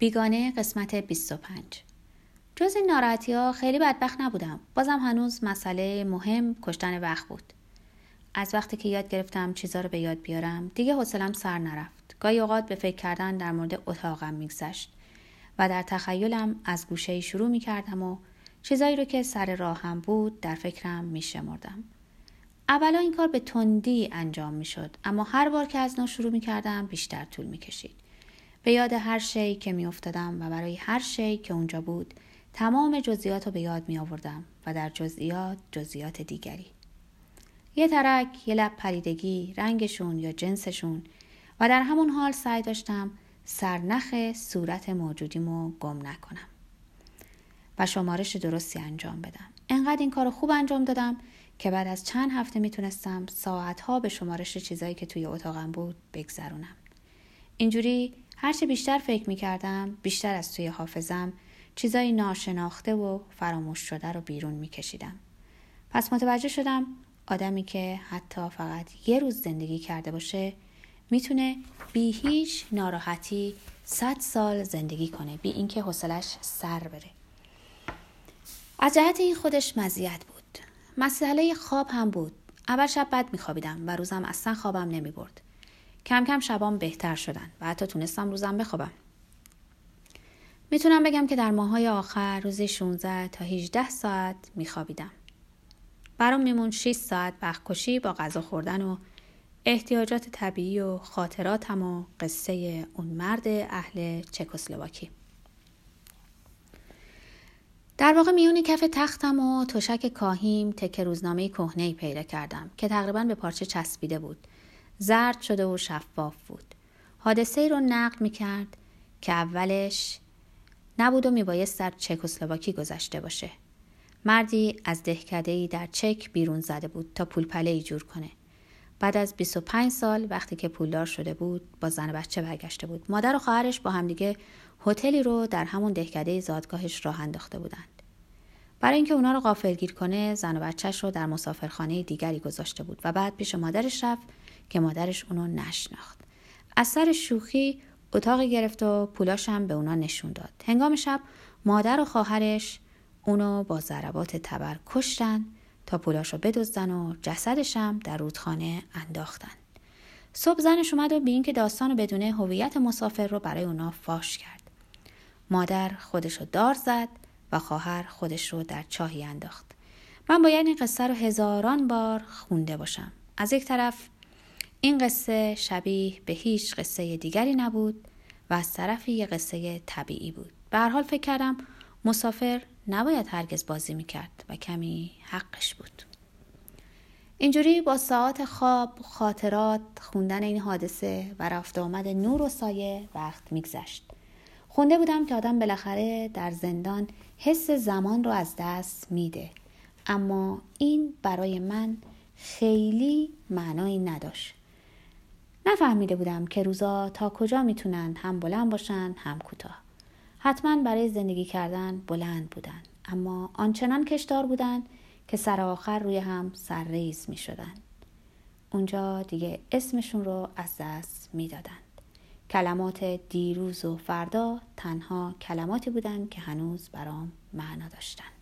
بیگانه قسمت 25. جز این ناراحتی‌ها خیلی بدبخت نبودم. بازم هنوز مسئله مهم کشتن وقت بود. از وقتی که یاد گرفتم چیزا رو به یاد بیارم، دیگه حوصله‌ام سر نرفت. گاهی اوقات به فکر کردن در مورد اتاقم می‌گذشت و در تخیلم از گوشه‌ای شروع می‌کردم و چیزایی رو که سر راهم بود در فکرم می‌شمردم. اولا این کار به تندی انجام می‌شد، اما هر بار که از نو شروع می‌کردم بیشتر طول می‌کشید. به یاد هر شی که می‌افتادم و برای هر شی که اونجا بود، تمام جزئیات رو به یاد می‌آوردم و در جزئیات دیگری. یه ترک، یه لب پریدگی، رنگشون یا جنسشون، و در همون حال سعی داشتم سرنخ صورت موجودیمو گم نکنم و شمارش درستی انجام بدم. انقدر این کارو خوب انجام دادم که بعد از چند هفته میتونستم ساعتها به شمارش چیزایی که توی اتاقم بود بگذرونم. اینجوری هرچی بیشتر فکر میکردم، بیشتر از توی حافظم چیزای ناشناخته و فراموش شده رو بیرون میکشیدم. پس متوجه شدم آدمی که حتی فقط یه روز زندگی کرده باشه میتونه بی هیچ ناراحتی 100 سال زندگی کنه، بی اینکه حوصله‌اش سر بره. از جهت این خودش مزیت بود. مسئله خواب هم بود. اول شب بد میخوابیدم و روزم اصلا خوابم نمیبرد. کم کم شبام بهتر شدن و حتی تونستم روزم بخوابم. میتونم بگم که در ماهای آخر روزی 16 تا 18 ساعت میخوابیدم. برام میمون 6 ساعت وقت‌کشی با غذا خوردن و احتیاجات طبیعی و خاطراتم و قصه اون مرد اهل چکسلواکی. در واقع میونی کف تختم و تشک کاهیم تکه روزنامه کهنه‌ای پیدا کردم که تقریباً به پارچه چسبیده بود. زرد شده و شفاف بود. حادثه‌ای رو نقل می‌کرد که اولش نبود و میبایست در چکسلواکی گذشته باشه. مردی از دهکده‌ای در چک بیرون زده بود تا پول‌پله‌ای جور کنه. بعد از 25 سال وقتی که پولدار شده بود، با زن بچه برگشته بود. مادر و خواهرش با همدیگه هتلی رو در همون دهکده زادگاهش راه انداخته بودند. برای اینکه اونا رو غافلگیر کنه، زن و بچه‌ش رو در مسافرخانه دیگری گذاشته بود و بعد پیش مادرش رفت که مادرش اونو نشناخت. از سر شوخی اتاقی گرفت و پولاش هم به اونا نشون داد. هنگام شب مادر و خواهرش اونو با ضربات تبر کشتن تا پولاشو بدزدن و جسدش هم در رودخانه انداختن. صبح زنش اومد و بی اینکه داستانو بدونه هویت مسافر رو برای اونا فاش کرد. مادر خودشو دار زد و خواهر خودش رو در چاهی انداخت. من باید این قصه رو هزاران بار خونده باشم. از یک طرف این قصه شبیه به هیچ قصه دیگری نبود و از طرفی یه قصه طبیعی بود. به هر حال فکر کردم مسافر نباید هرگز بازی میکرد و کمی حقش بود. اینجوری با ساعات خواب، خاطرات، خوندن این حادثه و رفت آمد نور و سایه وقت میگذشت. خونده بودم که آدم بالاخره در زندان حس زمان رو از دست میده، اما این برای من خیلی معنایی نداشت. نفهمیده بودم که روزا تا کجا میتونن هم بلند باشن هم کوتاه. حتما برای زندگی کردن بلند بودن، اما آنچنان کشدار بودن که سر آخر روی هم سرریز می شدن. اونجا دیگه اسمشون رو از دست می دادن. کلمات دیروز و فردا تنها کلماتی بودن که هنوز برام معنا داشتن.